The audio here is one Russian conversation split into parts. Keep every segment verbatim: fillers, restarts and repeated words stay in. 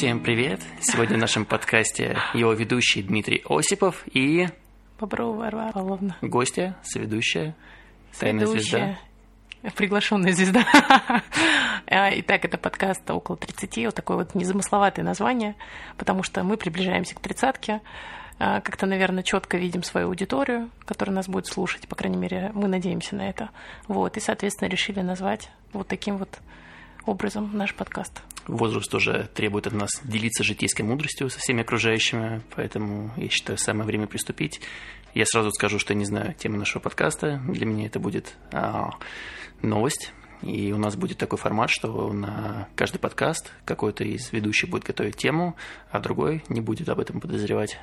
Всем привет! Сегодня в нашем подкасте его ведущий Дмитрий Осипов и... Боброва Варвара Павловна. Гостья, соведущая, тайная звезда. Приглашенная звезда. Итак, это подкаст «Около тридцати». Вот такое вот незамысловатое название, потому что мы приближаемся к тридцатке. Как-то, наверное, четко видим свою аудиторию, которая нас будет слушать. По крайней мере, мы надеемся на это. Вот. И, соответственно, решили назвать вот таким вот образом наш подкаст. Возраст тоже требует от нас делиться житейской мудростью со всеми окружающими, поэтому я считаю, самое время приступить. Я сразу скажу, что я не знаю темы нашего подкаста. Для меня это будет а, новость. И у нас будет такой формат, что на каждый подкаст какой-то из ведущих будет готовить тему, а другой не будет об этом подозревать.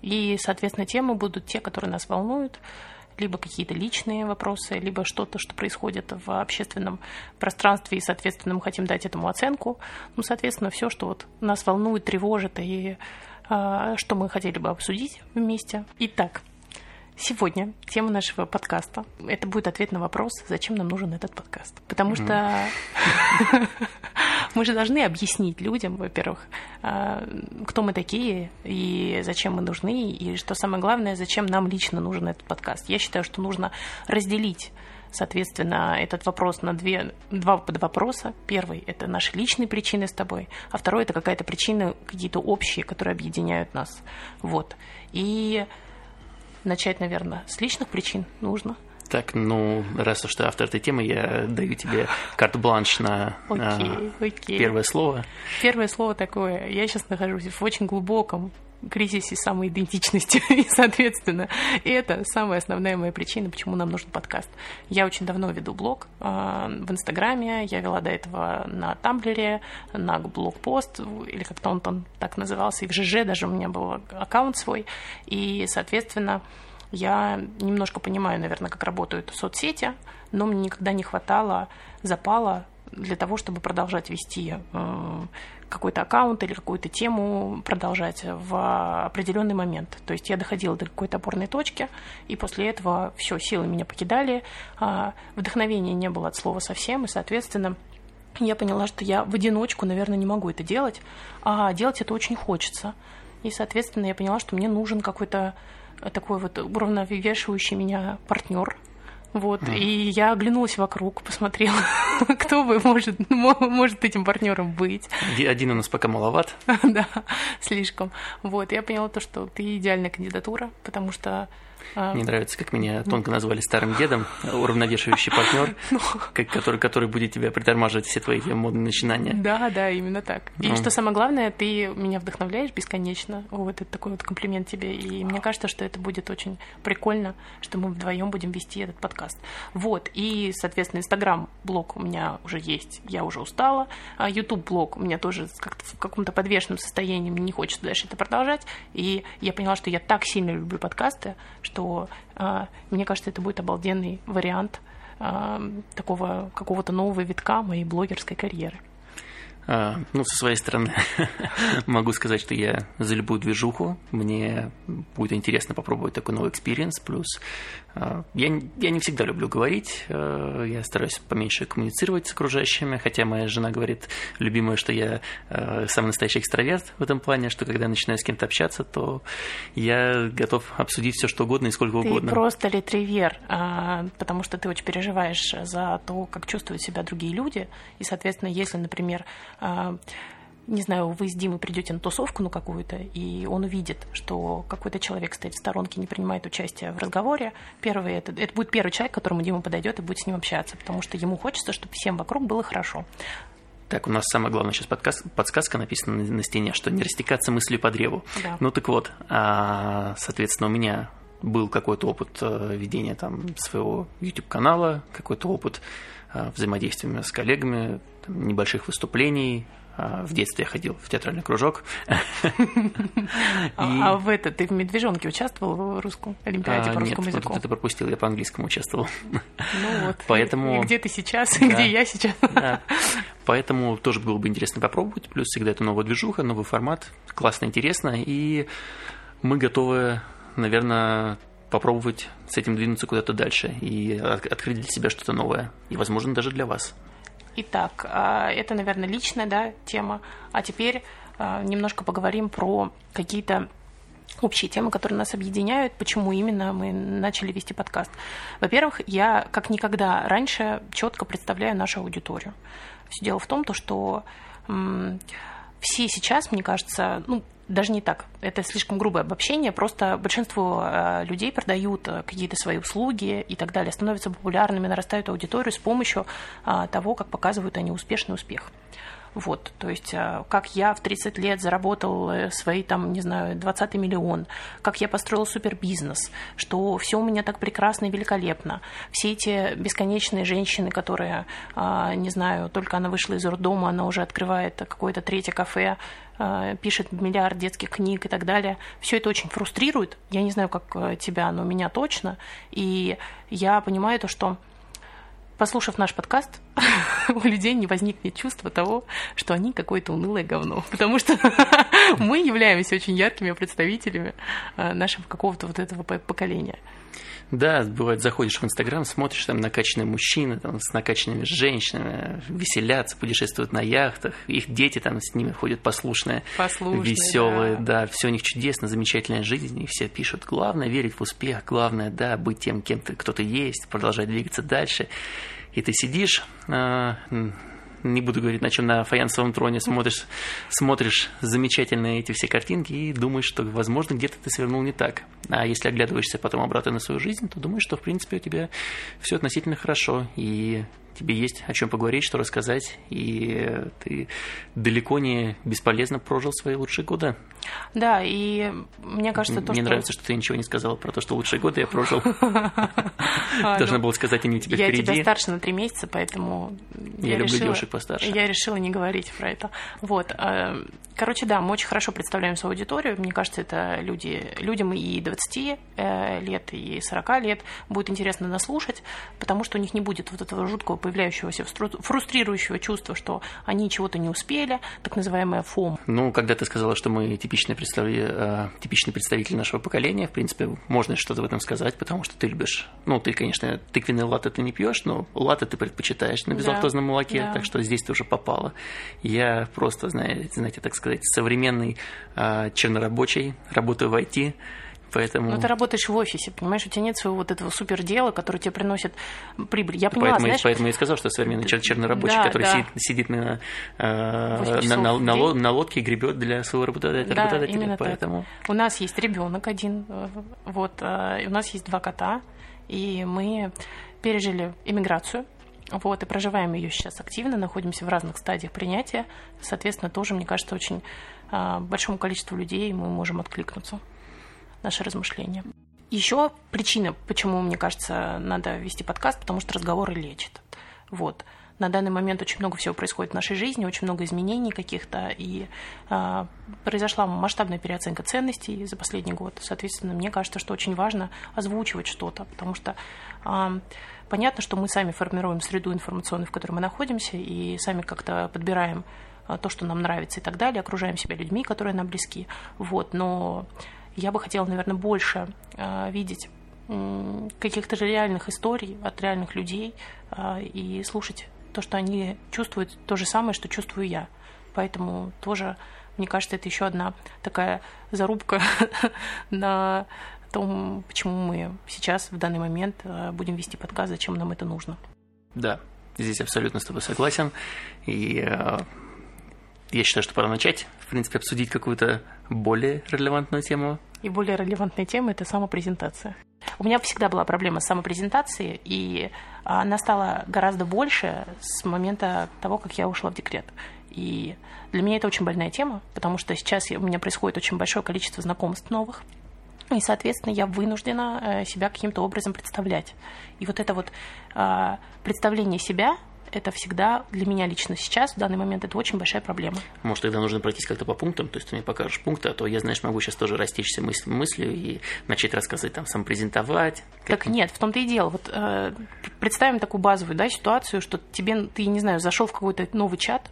И, соответственно, темы будут те, которые нас волнуют, либо какие-то личные вопросы, либо что-то, что происходит в общественном пространстве, и, соответственно, мы хотим дать этому оценку. Ну, соответственно, все, что вот нас волнует, тревожит, и э, что мы хотели бы обсудить вместе. Итак, сегодня тема нашего подкаста – это будет ответ на вопрос, зачем нам нужен этот подкаст. Потому что мы же должны объяснить людям, во-первых, кто мы такие и зачем мы нужны, и, что самое главное, зачем нам лично нужен этот подкаст. Я считаю, что нужно разделить, соответственно, этот вопрос на две, два подвопроса. Первый – это наши личные причины с тобой, а второй – это какая-то причина, какие-то общие, которые объединяют нас. Вот. И начать, наверное, с личных причин нужно. Так, ну, раз уж ты автор этой темы, я даю тебе карт-бланш на, okay, okay. первое слово. Первое слово такое. Я сейчас нахожусь в очень глубоком кризисе самоидентичности, и, соответственно, это самая основная моя причина, почему нам нужен подкаст. Я очень давно веду блог в Инстаграме, я вела до этого на Тамблере, на блог-пост, или как-то он там так назывался, и в ЖЖ даже у меня был аккаунт свой, и, соответственно, я немножко понимаю, наверное, как работают соцсети, но мне никогда не хватало запала для того, чтобы продолжать вести какой-то аккаунт или какую-то тему, продолжать в определенный момент. То есть я доходила до какой-то опорной точки, и после этого все, силы меня покидали, вдохновения не было от слова совсем, и, соответственно, я поняла, что я в одиночку, наверное, не могу это делать, а делать это очень хочется. И, соответственно, я поняла, что мне нужен какой-то такой вот уравновешивающий меня партнер. Вот. Mm. И я оглянулась вокруг, посмотрела, кто бы может, может этим партнером быть. Один у нас пока маловат. Да, слишком. Вот. Я поняла то, что ты идеальная кандидатура, потому что... Мне нравится, как меня тонко назвали старым дедом, уравновешивающий партнер, который, который будет тебя притормаживать все твои модные начинания. Да, да, именно так. И что самое главное, ты меня вдохновляешь бесконечно. Вот это такой вот комплимент тебе. И мне кажется, что это будет очень прикольно, что мы вдвоем будем вести этот подкаст. Вот. И, соответственно, Инстаграм блог у меня уже есть, я уже устала. Ютуб блог у меня тоже как-то в каком-то подвешенном состоянии, мне не хочется дальше это продолжать. И я поняла, что я так сильно люблю подкасты, что то э, мне кажется, это будет обалденный вариант э, такого какого-то нового витка моей блогерской карьеры. А, ну, со своей стороны могу сказать, что я за любую движуху. Мне будет интересно попробовать такой новый экспириенс. Плюс э, я, я не всегда люблю говорить. Э, я стараюсь поменьше коммуницировать с окружающими. Хотя моя жена говорит, любимая, что я э, самый настоящий экстраверт в этом плане, что когда я начинаю с кем-то общаться, то я готов обсудить все, что угодно и сколько ты угодно. Ты просто ретривер, э, потому что ты очень переживаешь за то, как чувствуют себя другие люди. И, соответственно, если, например, не знаю, вы с Димой придете на тусовку, ну, какую-то, и он увидит, что какой-то человек стоит в сторонке, не принимает участия в разговоре. Первый, это, это будет первый человек, к которому Дима подойдет и будет с ним общаться, потому что ему хочется, чтобы всем вокруг было хорошо. Так, у нас самая главная сейчас подкаст, подсказка написана на стене, что не растекаться мыслью по древу. Да. Ну, так вот, соответственно, у меня был какой-то опыт ведения там своего YouTube-канала, какой-то опыт взаимодействия с коллегами, небольших выступлений. В детстве я ходил в театральный кружок. А в это ты в «Медвежонке» участвовал в русском олимпиаде по русскому языку? Нет, это пропустил, я по-английскому участвовал. Ну вот, поэтому где ты сейчас, где я сейчас. Поэтому тоже было бы интересно попробовать. Плюс всегда это новая движуха, новый формат. Классно, интересно. И мы готовы, наверное, попробовать с этим двинуться куда-то дальше и открыть для себя что-то новое. И, возможно, даже для вас. Итак, это, наверное, личная, да, тема. А теперь немножко поговорим про какие-то общие темы, которые нас объединяют, почему именно мы начали вести подкаст. Во-первых, я как никогда раньше четко представляю нашу аудиторию. Все дело в том, то, что м- все сейчас, мне кажется, ну, даже не так, это слишком грубое обобщение, просто большинство людей продают какие-то свои услуги и так далее, становятся популярными, нарастают аудиторию с помощью того, как показывают они успешный успех. Вот, то есть, как я в тридцать лет заработал свои, там, не знаю, двадцатый миллион, как я построил супербизнес, что все у меня так прекрасно и великолепно. Все эти бесконечные женщины, которые, не знаю, только она вышла из роддома, она уже открывает какое-то третье кафе, пишет миллиард детских книг и так далее. Все это очень фрустрирует. Я не знаю, как тебя, но меня точно. И я понимаю то, что, послушав наш подкаст, у людей не возникнет чувства того, что они какое-то унылое говно, потому что мы являемся очень яркими представителями нашего какого-то вот этого поколения. Да, бывает, заходишь в Инстаграм, смотришь, там накачанные мужчины там, с накачанными женщинами, веселятся, путешествуют на яхтах, их дети там с ними ходят послушные, послушные веселые, да. да, все у них чудесно, замечательная жизнь, и все пишут. Главное верить в успех, главное, да, быть тем, кем ты, кто ты есть, продолжать двигаться дальше. И ты сидишь, э, не буду говорить, на чем, на фаянсовом троне, смотришь, смотришь замечательные эти все картинки и думаешь, что, возможно, где-то ты свернул не так. А если оглядываешься потом обратно на свою жизнь, то думаешь, что, в принципе, у тебя все относительно хорошо, и тебе есть о чем поговорить, что рассказать, и ты далеко не бесполезно прожил свои лучшие годы. Да, и мне кажется, то, мне что... Мне нравится, что ты ничего не сказала про то, что лучшие годы я прожил. Должна была сказать, они у тебя впереди. Я тебя старше на три месяца, поэтому... Я люблю девушек постарше. Я решила не говорить про это. Вот. Короче, да, мы очень хорошо представляем свою аудиторию. Мне кажется, это люди, людям и двадцати лет, и сорока лет будет интересно нас слушать, потому что у них не будет вот этого жуткого появляющегося фрустрирующего чувства, что они чего-то не успели, так называемая фомо. Ну, когда ты сказала, что мы типичные представители, типичные представители нашего поколения, в принципе, можно что-то в этом сказать, потому что ты любишь... Ну, ты, конечно, тыквенные латте ты не пьешь, но латте ты предпочитаешь на безлактозном да, молоке, да. Так что здесь ты уже попала. Я просто, знаете, так сказать, современный чернорабочий, работаю в ай ти, поэтому... Но ты работаешь в офисе, понимаешь, у тебя нет своего вот этого супердела, которое тебе приносит прибыль. Я поняла, поэтому, знаешь... поэтому я и сказал, что современный чер- чернорабочий, да, который да. сидит, сидит на, э, на, на, на, на лодке и гребет для своего работодателя. Да, работодателя именно поэтому... так. У нас есть ребенок один, вот, э, у нас есть два кота, и мы пережили эмиграцию. Вот, и проживаем ее сейчас активно, находимся в разных стадиях принятия. Соответственно, тоже, мне кажется, очень э, большому количеству людей мы можем откликнуться. Наши размышления. Еще причина, почему, мне кажется, надо вести подкаст, потому что разговоры лечат. Вот. На данный момент очень много всего происходит в нашей жизни, очень много изменений каких-то, и э, произошла масштабная переоценка ценностей за последний год. Соответственно, мне кажется, что очень важно озвучивать что-то, потому что э, понятно, что мы сами формируем среду информационную, в которой мы находимся, и сами как-то подбираем э, то, что нам нравится и так далее, окружаем себя людьми, которые нам близки. Вот. Но... Я бы хотела, наверное, больше э, видеть э, каких-то же реальных историй от реальных людей э, и слушать то, что они чувствуют, то же самое, что чувствую я. Поэтому тоже, мне кажется, это еще одна такая зарубка на том, почему мы сейчас, в данный момент, э, будем вести подкаст, зачем нам это нужно. Да, здесь абсолютно с тобой согласен. И... Э... Я считаю, что пора начать, в принципе, обсудить какую-то более релевантную тему. И более релевантная тема – это самопрезентация. У меня всегда была проблема с самопрезентацией, и она стала гораздо больше с момента того, как я ушла в декрет. И для меня это очень больная тема, потому что сейчас у меня происходит очень большое количество знакомств новых. И, соответственно, я вынуждена себя каким-то образом представлять. И вот это вот представление себя – это всегда для меня лично сейчас, в данный момент, это очень большая проблема. Может, тогда нужно пройтись как-то по пунктам, то есть ты мне покажешь пункты, а то я, знаешь, могу сейчас тоже растечься мыс- мыслью и начать рассказывать, там, самопрезентовать. Так нет, в том-то и дело. Вот э, представим такую базовую да, ситуацию, что тебе, ты, не знаю, зашел в какой-то новый чат,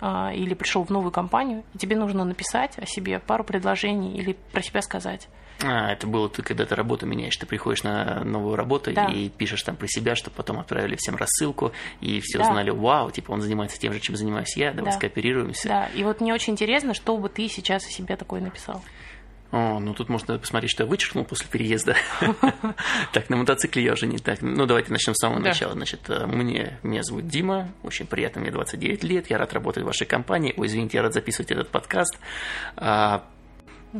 или пришел в новую компанию, и тебе нужно написать о себе пару предложений или про себя сказать. А, это было ты, когда ты работу меняешь, ты приходишь на новую работу, да, и пишешь там про себя, чтобы потом отправили всем рассылку, и все, да, знали, вау, типа он занимается тем же, чем занимаюсь я, давай, да, скооперируемся. Да, и вот мне очень интересно, что бы ты сейчас о себе такое написал. О, ну тут можно посмотреть, что я вычеркнул после переезда. Так, на мотоцикле я уже не так. Ну, давайте начнем с самого начала. Значит, мне, меня зовут Дима, очень приятно, мне двадцать девять лет, я рад работать в вашей компании. Ой, извините, я рад записывать этот подкаст. Я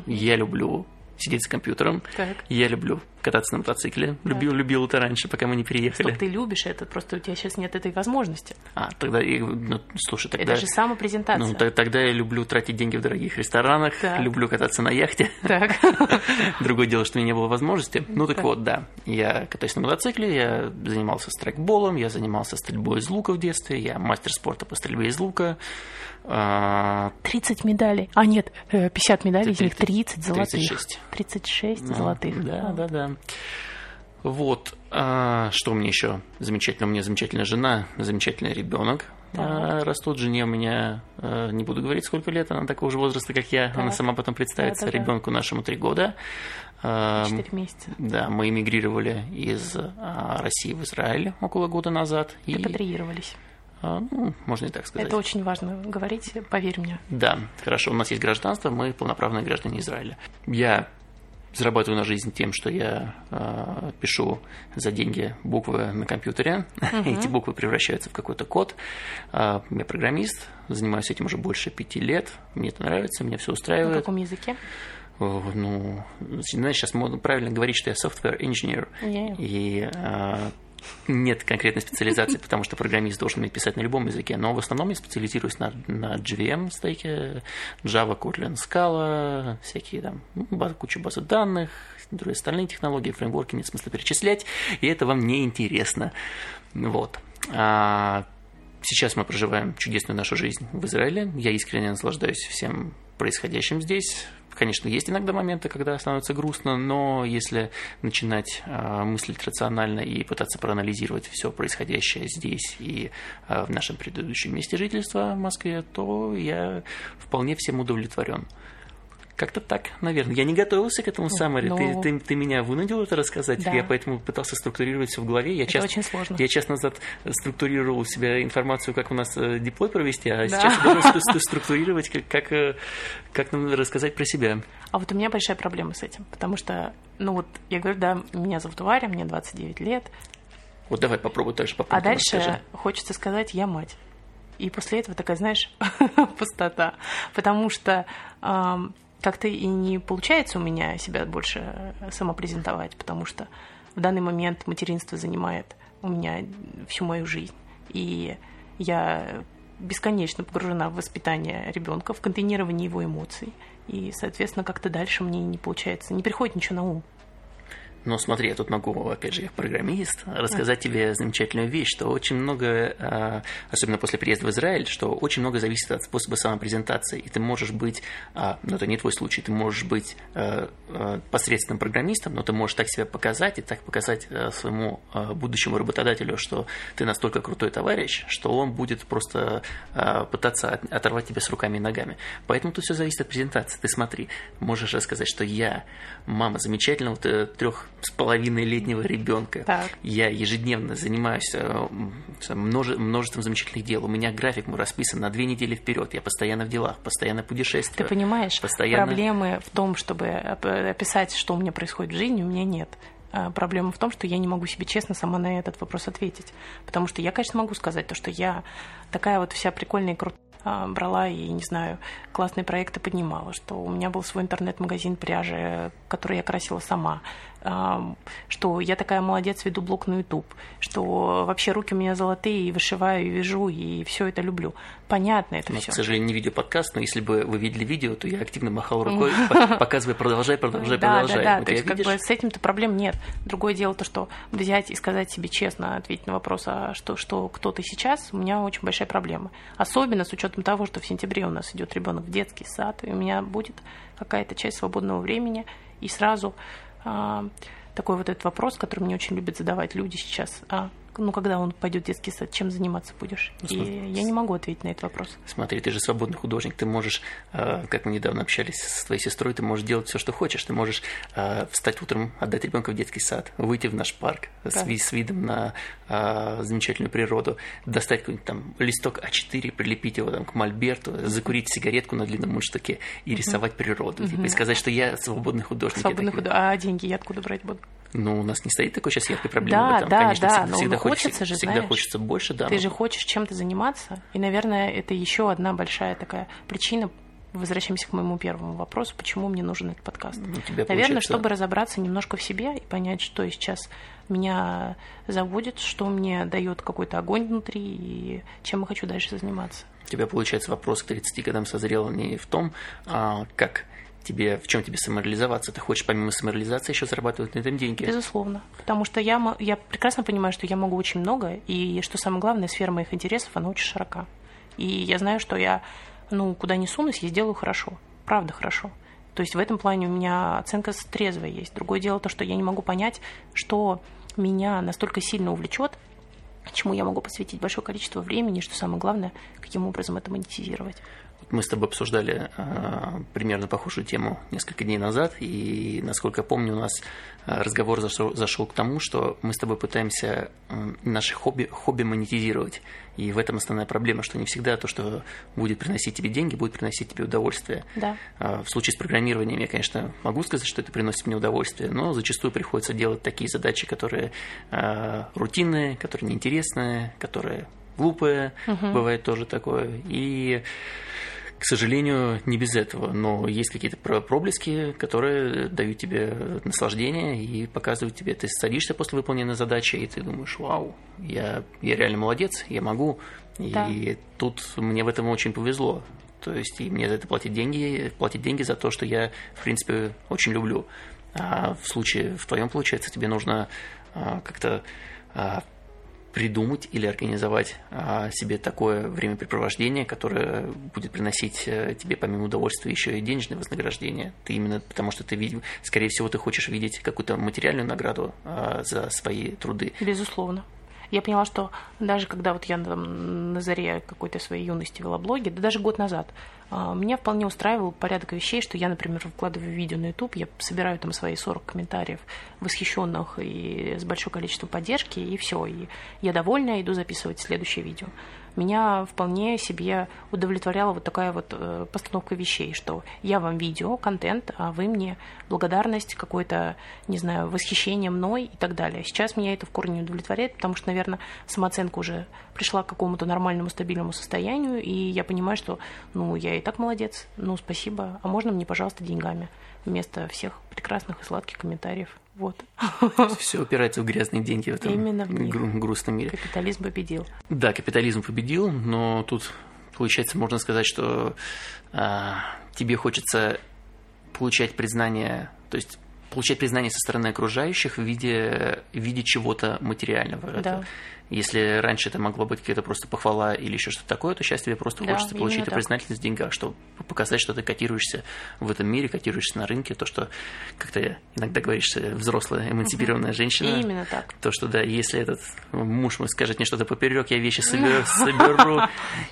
люблю сидеть с компьютером, я люблю кататься на мотоцикле. Любил, любил это раньше, пока мы не переехали. Что ты любишь это, просто у тебя сейчас нет этой возможности. А, тогда, ну, слушай, тогда... Это же самопрезентация. Ну, т- тогда я люблю тратить деньги в дорогих ресторанах, так, люблю кататься на яхте. Так. Другое дело, что у меня не было возможности. Ну, так, так вот, да, я катаюсь на мотоцикле, я занимался страйкболом, я занимался стрельбой из лука в детстве, я мастер спорта по стрельбе из лука. тридцать медалей, а нет, пятьдесят медалей, из них тридцать золотых. тридцать шесть. тридцать шесть золотых. Да, да, да. Вот, а, что мне еще замечательно? У меня замечательная жена, замечательный ребенок. Да. А, растут, жене у меня, а, не буду говорить, сколько лет, она такого же возраста, как я. Да. Она сама потом представится, да, да, ребенку нашему три года. четыре месяца. Да, мы эмигрировали из а, России в Израиль около года назад. И репатриировались. Ну, можно и так сказать. Это очень важно говорить, поверь мне. Да, хорошо, у нас есть гражданство, мы полноправные граждане Израиля. Я зарабатываю на жизнь тем, что я э, пишу за деньги буквы на компьютере. Uh-huh. Эти буквы превращаются в какой-то код. Э, я программист, занимаюсь этим уже больше пяти лет. Мне это нравится, меня все устраивает. На каком языке? Ну, знаешь, сейчас модно правильно говорить, что я software engineer. Yeah. И... Э, нет конкретной специализации, потому что программист должен уметь писать на любом языке, но в основном я специализируюсь на, на джей ви эм стеке, Java, Kotlin, Scala, всякие там, баз, куча базы данных, другие остальные технологии, фреймворки, нет смысла перечислять, и это вам не интересно. Вот. А сейчас мы проживаем чудесную нашу жизнь в Израиле, я искренне наслаждаюсь всем происходящим здесь. Конечно, есть иногда моменты, когда становится грустно, но если начинать э, мыслить рационально и пытаться проанализировать все происходящее здесь и э, в нашем предыдущем месте жительства в Москве, то я вполне всем удовлетворен. Как-то так, наверное. Я не готовился к этому, Самаре. Но... Ты, ты, ты меня вынудил это рассказать, да. Я поэтому пытался структурировать все в голове. Я это час... очень сложно. Я час назад структурировал у себя информацию, как у нас диплой провести, а да. сейчас я должен структурировать, как, как, как нам рассказать про себя. А вот у меня большая проблема с этим, потому что, ну вот, я говорю, да, меня зовут Варя, мне двадцать девять лет. Вот давай попробуй так же попробуй. А дальше расскажи. Хочется сказать, я мать. И после этого такая, знаешь, пустота. Потому что... Эм... как-то и не получается у меня себя больше самопрезентовать, потому что в данный момент материнство занимает у меня всю мою жизнь. И я бесконечно погружена в воспитание ребенка, в контейнирование его эмоций. И, соответственно, как-то дальше мне не получается, не приходит ничего на ум. Но смотри, я тут могу, опять же, я программист, рассказать тебе замечательную вещь, что очень много, особенно после переезда в Израиль, что очень много зависит от способа самопрезентации. И ты можешь быть, ну это не твой случай, ты можешь быть посредственным программистом, но ты можешь так себя показать и так показать своему будущему работодателю, что ты настолько крутой товарищ, что он будет просто пытаться оторвать тебя с руками и ногами. Поэтому тут все зависит от презентации. Ты смотри, можешь рассказать, что я мама замечательного трех с половиной летнего ребенка. Так. Я ежедневно занимаюсь множеством замечательных дел. У меня график мой расписан на две недели вперед. Я постоянно в делах, постоянно путешествую. Ты понимаешь, постоянно... проблемы в том, чтобы описать, что у меня происходит в жизни, у меня нет. Проблема в том, что я не могу себе честно сама на этот вопрос ответить. Потому что я, конечно, могу сказать то, что я такая вот вся прикольная и крутая, брала и, не знаю, классные проекты поднимала, что у меня был свой интернет-магазин пряжи, который я красила сама, что я такая молодец, веду блог на YouTube, что вообще руки у меня золотые, и вышиваю, и вяжу, и все это люблю. Понятно это все. К сожалению, не видео-подкаст, но если бы вы видели видео, то я активно махал рукой, показывая, продолжай, продолжай, продолжай. Да, да, да, как бы с этим-то проблем нет. Другое дело то, что взять и сказать себе честно, ответить на вопрос, а что, что, кто ты сейчас, у меня очень большая проблема. Особенно с учетом того, что в сентябре у нас идет ребенок в детский сад, и у меня будет какая-то часть свободного времени, и сразу... такой вот этот вопрос, который мне очень любят задавать люди сейчас. А ну, когда он пойдет в детский сад, чем заниматься будешь? Ну, и смотри, я не могу ответить на этот вопрос. Смотри, ты же свободный художник, ты можешь, как мы недавно общались с твоей сестрой, ты можешь делать все, что хочешь. Ты можешь встать утром, отдать ребенка в детский сад, выйти в наш парк да. с видом на замечательную природу, достать какой-нибудь там листок а четыре, прилепить его там к мольберту, закурить сигаретку на длинном мундштуке и угу. рисовать природу. Угу. Типа, и сказать, что я свободный художник. Свободный художник. А деньги я откуда брать буду? Ну, у нас не стоит такой сейчас яркой проблемы. Да, там, да, конечно, да, но всегда хочется, хочется же, всегда знаешь, хочется больше, да. Ты но... же хочешь чем-то заниматься, и, наверное, это еще одна большая такая причина. Возвращаемся к моему первому вопросу, почему мне нужен этот подкаст. Ну, наверное, получается... чтобы разобраться немножко в себе и понять, что сейчас меня заводит, что мне дает какой-то огонь внутри и чем я хочу дальше заниматься. У тебя, получается, вопрос к тридцати годам созрел не в том, а как... Тебе, в чем тебе самореализоваться? Ты хочешь помимо самореализации еще зарабатывать на этом деньги? Безусловно. Потому что я, я прекрасно понимаю, что я могу очень много, и что самое главное, сфера моих интересов, она очень широка. И я знаю, что я, ну, куда ни сунусь, я сделаю хорошо. Правда хорошо. То есть в этом плане у меня оценка трезвая есть. Другое дело то, что я не могу понять, что меня настолько сильно увлечет, чему я могу посвятить большое количество времени, и что самое главное, каким образом это монетизировать. Мы с тобой обсуждали э, примерно похожую тему несколько дней назад, и, насколько я помню, у нас разговор зашел, зашел к тому, что мы с тобой пытаемся э, наши хобби, хобби монетизировать, и в этом основная проблема, что не всегда то, что будет приносить тебе деньги, будет приносить тебе удовольствие. Да. Э, в случае с программированием я, конечно, могу сказать, что это приносит мне удовольствие, но зачастую приходится делать такие задачи, которые э, рутинные, которые неинтересные, которые глупые, угу. бывает тоже такое, и... К сожалению, не без этого, но есть какие-то проблески, которые дают тебе наслаждение и показывают тебе, ты садишься после выполненной задачи, и ты думаешь, вау, я, я реально молодец, я могу, да. И тут мне в этом очень повезло. То есть и мне за это платить деньги, платить деньги за то, что я, в принципе, очень люблю. А в случае, в твоем, получается, тебе нужно а, как-то... А, придумать или организовать себе такое времяпрепровождение, которое будет приносить тебе помимо удовольствия еще и денежное вознаграждение. Ты именно потому, что ты видишь, скорее всего, ты хочешь видеть какую-то материальную награду за свои труды. Безусловно. Я поняла, что даже когда вот я там, на заре какой-то своей юности вела блоги, да даже год назад, меня вполне устраивал порядок вещей, что я, например, выкладываю видео на YouTube, я собираю там свои сорок комментариев восхищенных и с большим количеством поддержки, и все, и я довольна, иду записывать следующее видео. Меня вполне себе удовлетворяла вот такая вот постановка вещей, что я вам видео, контент, а вы мне благодарность, какое-то, не знаю, восхищение мной и так далее. Сейчас меня это в корне не удовлетворяет, потому что, наверное, самооценка уже пришла к какому-то нормальному, стабильному состоянию, и я понимаю, что, ну, я и так молодец, ну, спасибо, а можно мне, пожалуйста, деньгами вместо всех прекрасных и сладких комментариев. Вот. Все упирается в грязные деньги в этом именно в них. грустном мире. Капитализм победил. Да, капитализм победил, но тут, получается, можно сказать, что а, тебе хочется получать признание, то есть получать признание со стороны окружающих в виде, в виде чего-то материального. Да. Если раньше это могла быть какая-то просто похвала или еще что-то такое, то сейчас тебе просто да, хочется получить так. признательность в деньгах, чтобы показать, что ты котируешься в этом мире, котируешься на рынке, то, что, как ты иногда говоришь, взрослая, эмансипированная угу. женщина. И именно так. То, что, да, если этот муж мой скажет мне что-то поперек, я вещи соберу, соберу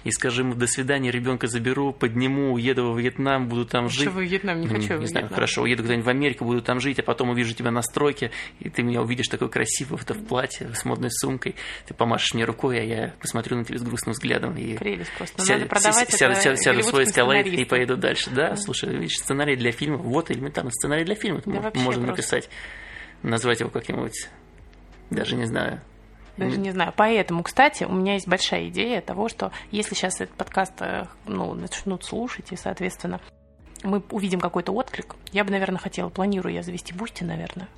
и скажу ему «до свидания», ребенка заберу, подниму, уеду во Вьетнам, буду там жить. Что, во Вьетнам не хочу? Не знаю, хорошо, уеду куда-нибудь в Америку, буду там жить, а потом увижу тебя на стройке, и ты меня увидишь такой красивый, это в платье, с модной сумкой. Ты помашешь мне рукой, а я посмотрю на тебя с грустным взглядом. И прелесть просто. Но сяду, сяду, сяду в свой эскалейт и поеду дальше. Да, да. Слушай, видишь, сценарий для фильма. Вот элементарно сценарий для фильма. Да, можно написать, назвать его как-нибудь, даже не знаю. Даже не знаю. Поэтому, кстати, у меня есть большая идея того, что если сейчас этот подкаст, ну, начнут слушать, и, соответственно, мы увидим какой-то отклик, я бы, наверное, хотела, планирую я завести Boosty, наверное,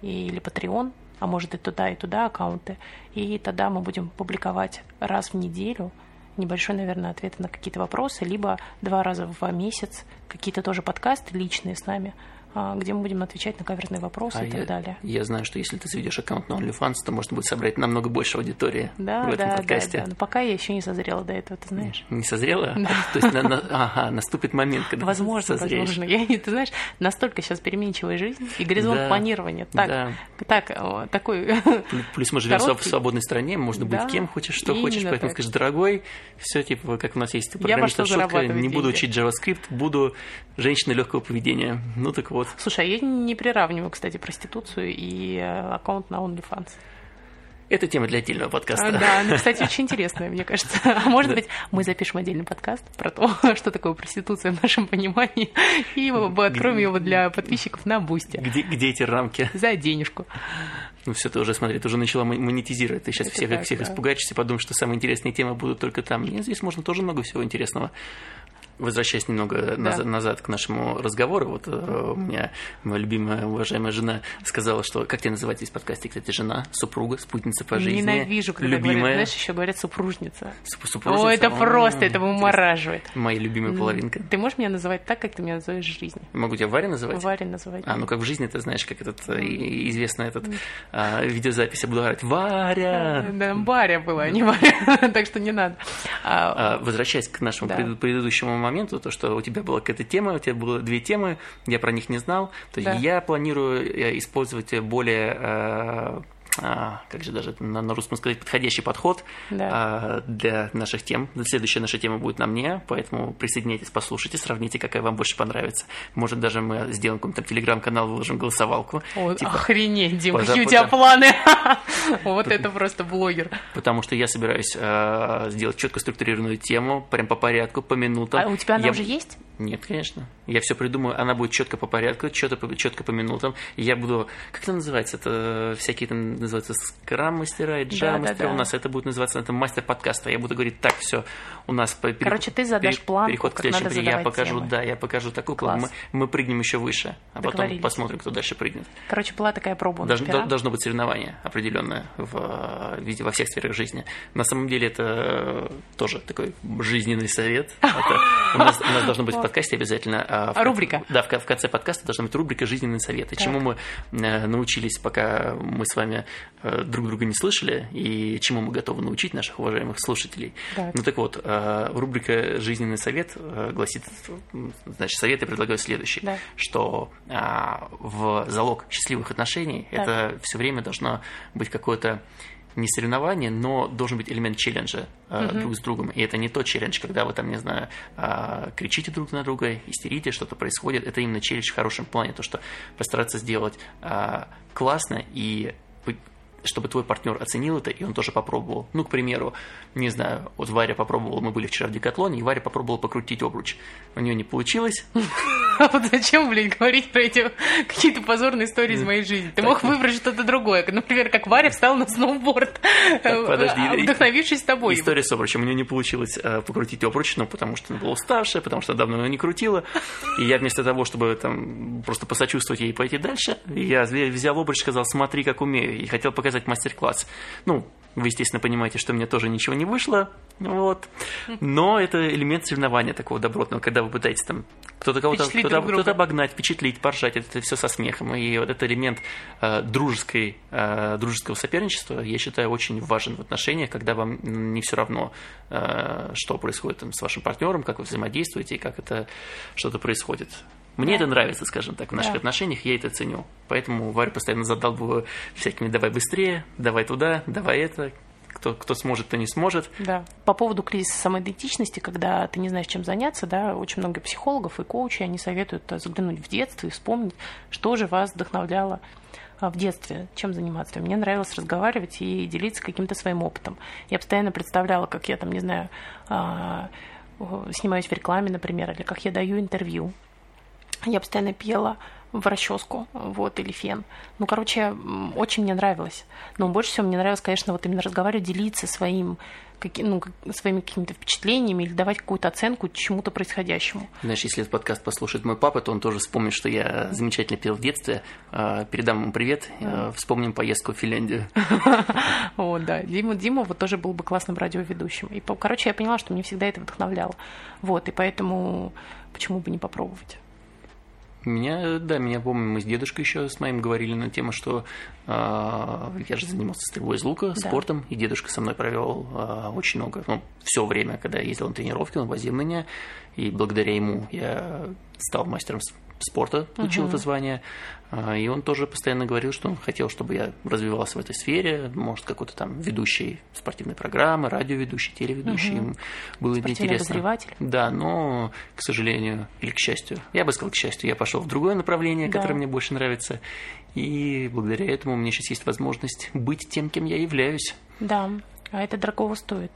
или Patreon, а может и туда, и туда аккаунты, и тогда мы будем публиковать раз в неделю небольшой, наверное, ответы на какие-то вопросы, либо два раза в месяц какие-то тоже подкасты личные с нами, где мы будем отвечать на каверзные вопросы а и так я, далее. Я знаю, что если ты заведешь аккаунт на OnlyFans, то можно будет собрать намного больше аудитории да, в этом да, подкасте. Да, да, но пока я еще не созрела до этого, ты знаешь. Не созрела? Да. То есть на, на, ага, наступит момент, когда возможно, созреешь. Возможно, возможно. Ты знаешь, настолько сейчас переменчивая жизнь и горизонт да, планирования. Так, да. так, такой плюс мы живем в свободной стране, можно да, быть кем хочешь, что хочешь, поэтому так. Скажешь, дорогой, все типа, как у нас есть программиста шутка, не буду деньги. Учить JavaScript, буду женщиной легкого поведения. Ну так вот. Слушай, а я не приравниваю, кстати, проституцию и аккаунт на OnlyFans. Это тема для отдельного подкаста. А, да, ну, кстати, очень интересная, мне кажется. А может да. быть, мы запишем отдельный подкаст про то, что такое проституция в нашем понимании, и откроем где, его для подписчиков на Boosty. Где, где эти рамки? За денежку. Ну все, ты уже, смотри, ты уже начала монетизировать. Ты сейчас это всех, так, всех да. испугаешься и подумаешь, что самые интересные темы будут только там. Нет, здесь можно тоже много всего интересного. Возвращаясь немного да. назад, назад к нашему разговору, вот у меня моя любимая, уважаемая жена сказала, что, как тебя называть здесь в подкасте, кстати, жена, супруга, спутница по жизни, ненавижу, когда любимая. Говорят, знаешь, еще говорят супружница. Суп- супружница. О, это О, просто, это вымораживает. Моя любимая половинка. Ты можешь меня называть так, как ты меня называешь в жизни? Могу тебя Варя называть? Варя называть. А, ну как в жизни, ты знаешь, как этот, известная этот, а, видеозапись, я буду говорить Варя. Да, Варя была, не Варя, так что не надо. А, возвращаясь к нашему да. предыдущему моменту, моменту, то, что у тебя была какая-то тема, у тебя было две темы, я про них не знал, то да. есть я планирую использовать более, э, э, как же даже на, на русском сказать, подходящий подход да. э, для наших тем. Следующая наша тема будет на мне, поэтому присоединяйтесь, послушайте, сравните, какая вам больше понравится. Может, даже мы сделаем какой-нибудь там телеграм-канал, выложим голосовалку. О, типа, охренеть, Дима, пожар, какие у тебя планы! Вот это просто блогер. Потому что я собираюсь э, сделать четко структурированную тему, прям по порядку, по минутам. А у тебя она я... уже есть? Нет, конечно. Я все придумаю, она будет четко по порядку, четко, четко по минутам. Я буду, как это называется, это всякие там называются скрам-мастера, джа-мастера. Да, да, да. У нас это будет называться, это мастер подкаста. Я буду говорить, так, все, у нас пере... короче, ты задашь пере... план, переход к следующему. Я покажу, темы. да, я покажу такой план. Мы, мы прыгнем еще выше, а потом посмотрим, кто дальше прыгнет. Короче, была такая проба. Долж... Должно быть соревнование определенное в виде во всех сферах жизни. На самом деле это тоже такой жизненный совет. Это... У нас, у нас должно быть в подкасте обязательно... А, в рубрика. Конце, да, в, в конце подкаста должна быть рубрика «Жизненные советы». Так. Чему мы э, научились, пока мы с вами э, друг друга не слышали, и чему мы готовы научить наших уважаемых слушателей. Так. Ну так вот, э, рубрика «Жизненный совет» э, гласит, значит, советы предлагаю следующий, да. что э, в залог счастливых отношений так. это все время должно быть какое-то не соревнование, но должен быть элемент челленджа э, угу. друг с другом. И это не тот челлендж, когда вы там, не знаю, э, кричите друг на друга, истерите, что-то происходит. Это именно челлендж в хорошем плане. То, что постараться сделать э, классно, и чтобы твой партнер оценил это, и он тоже попробовал. Ну, к примеру, не знаю, вот Варя попробовала, мы были вчера в Декатлоне, и Варя попробовала покрутить обруч. У нее не получилось. А вот зачем, блин, говорить про эти какие-то позорные истории из моей жизни? Ты мог выбрать что-то другое. Например, как Варя встала на сноуборд, вдохновившись тобой. История с обручем. У нее не получилось покрутить обруч, ну, потому что она была уставшая, потому что давно ее не крутила. И я вместо того, чтобы там просто посочувствовать ей и пойти дальше, я взял обруч, сказал, смотри, как умею. И хотел показать мастер-класс. Ну, вы, естественно, понимаете, что у меня тоже ничего не вышло, вот. Но это элемент соревнования такого добротного, когда вы пытаетесь там кто-то кого-то кто-то, кто-то обогнать, впечатлить, поржать, это, это все со смехом. И вот этот элемент э, дружеской, э, дружеского соперничества, я считаю, очень важен в отношениях, когда вам не все равно, э, что происходит там, с вашим партнером, как вы взаимодействуете и как это что-то происходит. Мне да. это нравится, скажем так, в наших да. отношениях, я это ценю. Поэтому Варя постоянно задалбываю всякими «давай быстрее», «давай туда», «давай это». Кто, кто сможет, кто не сможет. Да. По поводу кризиса самоидентичности, когда ты не знаешь, чем заняться, да, очень много психологов и коучей, они советуют заглянуть в детство и вспомнить, что же вас вдохновляло в детстве, чем заниматься. Мне нравилось разговаривать и делиться каким-то своим опытом. Я постоянно представляла, как я там, не знаю, снимаюсь в рекламе, например, или как я даю интервью. Я постоянно пела в расческу, вот, или фен. Ну, короче, очень мне нравилось. Но больше всего мне нравилось, конечно, вот именно разговаривать, делиться своим, каки, ну, своими какими-то впечатлениями или давать какую-то оценку чему-то происходящему. Знаешь, если этот подкаст послушает мой папа, то он тоже вспомнит, что я замечательно пел в детстве. Передам ему привет, mm. вспомним поездку в Финляндию. О, да. Дима, Дима вот тоже был бы классным радиоведущим. И, короче, я поняла, что меня всегда это вдохновляло. Вот, и поэтому почему бы не попробовать? Меня, да, меня помню, мы с дедушкой еще с моим говорили на тему, что э, я же занимался стрельбой из лука, да. спортом, и дедушка со мной провел э, очень много, ну, все время, когда я ездил на тренировки, он возил меня, и благодаря ему я стал мастером спорта, получил uh-huh. это звание, э, и он тоже постоянно говорил, что он хотел, чтобы я развивался в этой сфере, может, какой-то там ведущий спортивной программы, радиоведущий, телеведущий, uh-huh. им было интересно. Да, но, к сожалению, или к счастью, я бы сказал, к счастью, я пошел в другое направление, да. которое мне больше нравится. И благодаря этому у меня сейчас есть возможность быть тем, кем я являюсь. Да, а это дорого стоит.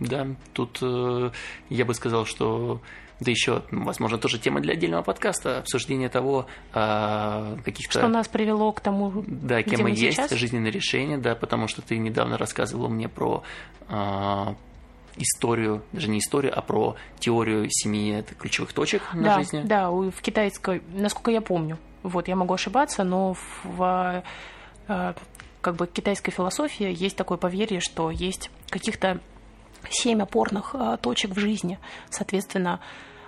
Да, тут э, я бы сказал, что... Да еще, возможно, тоже тема для отдельного подкаста, обсуждение того, э, каких-то... Что нас привело к тому, да, кем мы есть, сейчас? Жизненные решения, да, потому что ты недавно рассказывала мне про... Э, историю, даже не историю, а про теорию семи ключевых точек на да, жизни. Да, в китайской, насколько я помню, вот, я могу ошибаться, но в как бы китайской философии есть такое поверье, что есть каких-то семь опорных точек в жизни. Соответственно,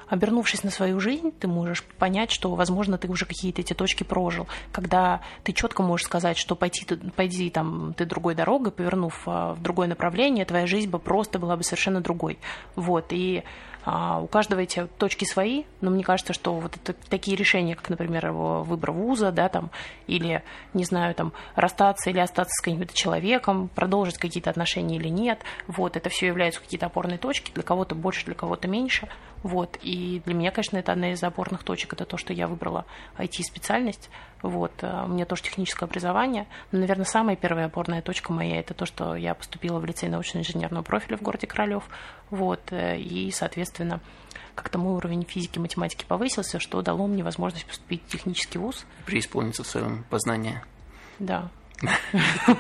обернувшись на свою жизнь, ты можешь понять, что, возможно, ты уже какие-то эти точки прожил, когда ты четко можешь сказать, что пойти, пойди там, ты другой дорогой, повернув в другое направление, твоя жизнь бы просто была бы совершенно другой. Вот, и а, у каждого эти точки свои, но мне кажется, что вот это, такие решения, как, например, выбор вуза, да, там, или, не знаю, там, расстаться или остаться с каким-то человеком, продолжить какие-то отношения или нет, вот, это все являются какие-то опорные точки, для кого-то больше, для кого-то меньше, вот, и И для меня, конечно, это одна из опорных точек, это то, что я выбрала ай ти-специальность, вот, у меня тоже техническое образование, но, наверное, самая первая опорная точка моя, это то, что я поступила в лицей научно-инженерного профиля в городе Королёв, вот, и, соответственно, как-то мой уровень физики и математики повысился, что дало мне возможность поступить в технический вуз. Преисполниться в своем познании. Да.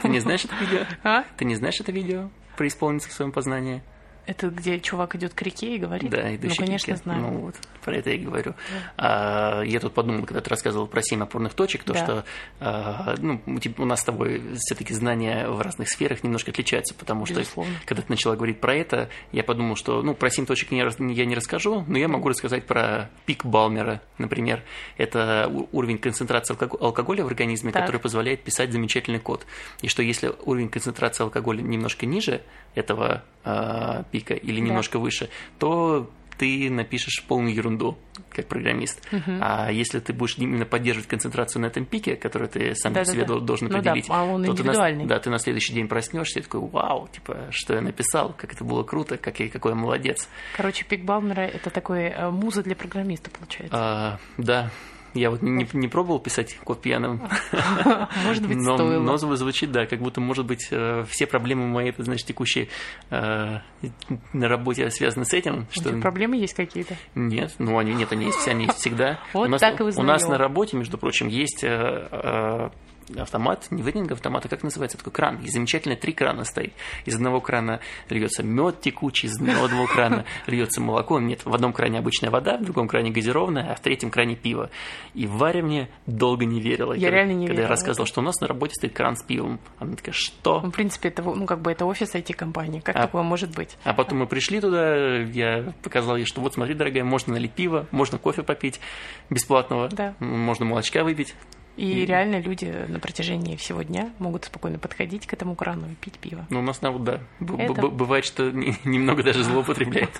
Ты не знаешь это видео? А? Ты не знаешь это видео? Преисполниться в своем познании? Это где чувак идет к реке и говорит? Да, идущий ну, конечно, к реке. Знаю. Ну, вот, про это я и говорю. Да. А, я тут подумал, когда ты рассказывал про семь опорных точек, то, да. что а, ну, у нас с тобой все-таки знания в разных сферах немножко отличаются, потому Безусловно. Что, когда ты начала говорить про это, я подумал, что ну, про семь точек я не расскажу, но я могу рассказать про пик Балмера, например. Это уровень концентрации алкоголя в организме, так. который позволяет писать замечательный код. И что если уровень концентрации алкоголя немножко ниже этого пика, или немножко да. выше, то ты напишешь полную ерунду, как программист. Угу. А если ты будешь именно поддерживать концентрацию на этом пике, который ты сам да, себе да, должен да. определить, ну, да, а он то ты на, да, ты на следующий день проснешься и такой, вау, типа, что я написал, как это было круто, как я, какой я молодец. Короче, пик Балмера – это такой э, муза для программиста, получается. А, да. Я вот не, не пробовал писать код пьяным, может быть, но, стоило. Но звучит, да, как будто, может быть, все проблемы мои, значит, текущие э, на работе связаны с этим. Что... У тебя проблемы есть какие-то? Нет, ну они нет, они есть, все они есть всегда. Вот у нас, так и узнаю. У нас на работе, между прочим, есть... Э, э, автомат, не вейдинг автомата, как называется, такой кран. И замечательно три крана стоит. Из одного крана льется мед текучий, из одного крана льется молоко. Нет, в одном кране обычная вода, в другом кране газированная, а в третьем кране пиво. И Варя мне долго не верила. Я когда, реально не когда верила. Когда я рассказывал, что у нас на работе стоит кран с пивом. Она такая, что? Ну, в принципе, это, ну, как бы это офис ай ти-компании. Как а, такое может быть? А потом мы пришли туда, я показал ей, что вот смотри, дорогая, можно налить пиво, можно кофе попить бесплатного, да. можно молочка выпить. И mm. реально люди на протяжении всего дня могут спокойно подходить к этому крану и пить пиво. Ну, у нас народ, да. Это... Бывает, что немного даже злоупотребляет.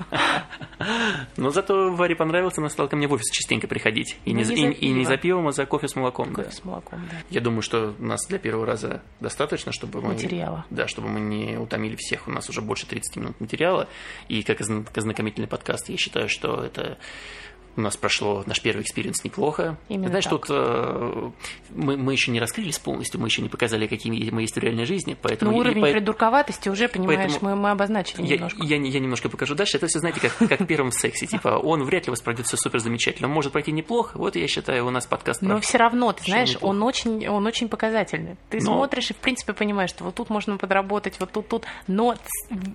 Но зато Варе понравилось, она стала ко мне в офис частенько приходить. И не за пивом, а за кофе с молоком. Кофе с молоком, да. Я думаю, что у нас для первого раза достаточно, чтобы мы... Материала. Да, чтобы мы не утомили всех. У нас уже больше тридцати минут материала. И как ознакомительный подкаст, я считаю, что это... У нас прошло наш первый экспириенс неплохо. Именно Знаешь, так. тут э, мы, мы еще не раскрылись полностью, мы еще не показали, какие мы есть в реальной жизни. Поэтому ну, уровень и, придурковатости уже, понимаешь, мы, мы обозначили я, немножко. Я, я, я немножко покажу дальше. Это все, знаете, как, как в первом сексе. Типа, он вряд ли у вас пройдет все супер замечательно. Он может пройти неплохо. Вот я считаю, у нас подкаст... Но все равно, ты знаешь, он очень, он очень показательный. Ты Но... смотришь и, в принципе, понимаешь, что вот тут можно подработать, вот тут, тут. Но,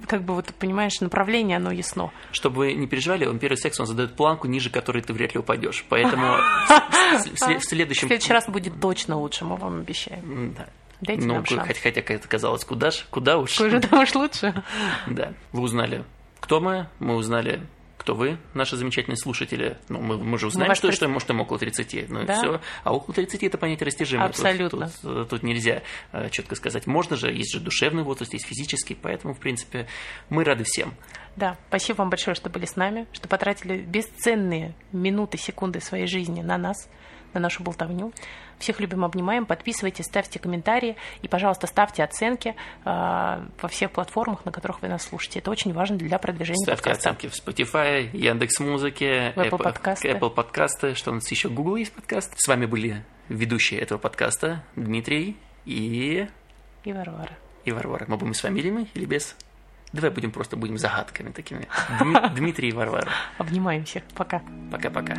как бы, вот понимаешь, направление, оно ясно. Чтобы вы не переживали, он первый секс, он задает планку, ниже которой ты вряд ли упадешь. Поэтому в следующем... В следующий раз будет точно лучше, мы вам обещаем. Да. Дайте ну, нам шанс. Хотя, как это казалось, куда, ж, куда уж. Куда же там уж лучше. Да. Вы узнали, кто мы, мы узнали, Кто вы, наши замечательные слушатели? Ну, мы, мы же узнаем, ну, что, что, может, там около тридцати. Ну, да? И все. А около тридцати – это понятие растяжимое. Абсолютно. Тут, тут, тут нельзя четко сказать. Можно же, есть же душевный возраст, есть физический. Поэтому, в принципе, мы рады всем. Да, спасибо вам большое, что были с нами, что потратили бесценные минуты, секунды своей жизни на нас, на нашу болтовню. Всех любим, обнимаем. Подписывайтесь, ставьте комментарии. И, пожалуйста, ставьте оценки э, во всех платформах, на которых вы нас слушаете. Это очень важно для продвижения ставьте подкаста. Ставьте оценки в Spotify, Яндекс.Музыке, Apple, Apple подкасты. Apple подкасты. Что у нас еще? Google есть подкаст. С вами были ведущие этого подкаста Дмитрий и... И Варвара. И Варвара. Мы будем с фамилиями или без? Давай будем просто будем загадками такими. Дмитрий и Варвара. Обнимаем всех. Пока. Пока-пока.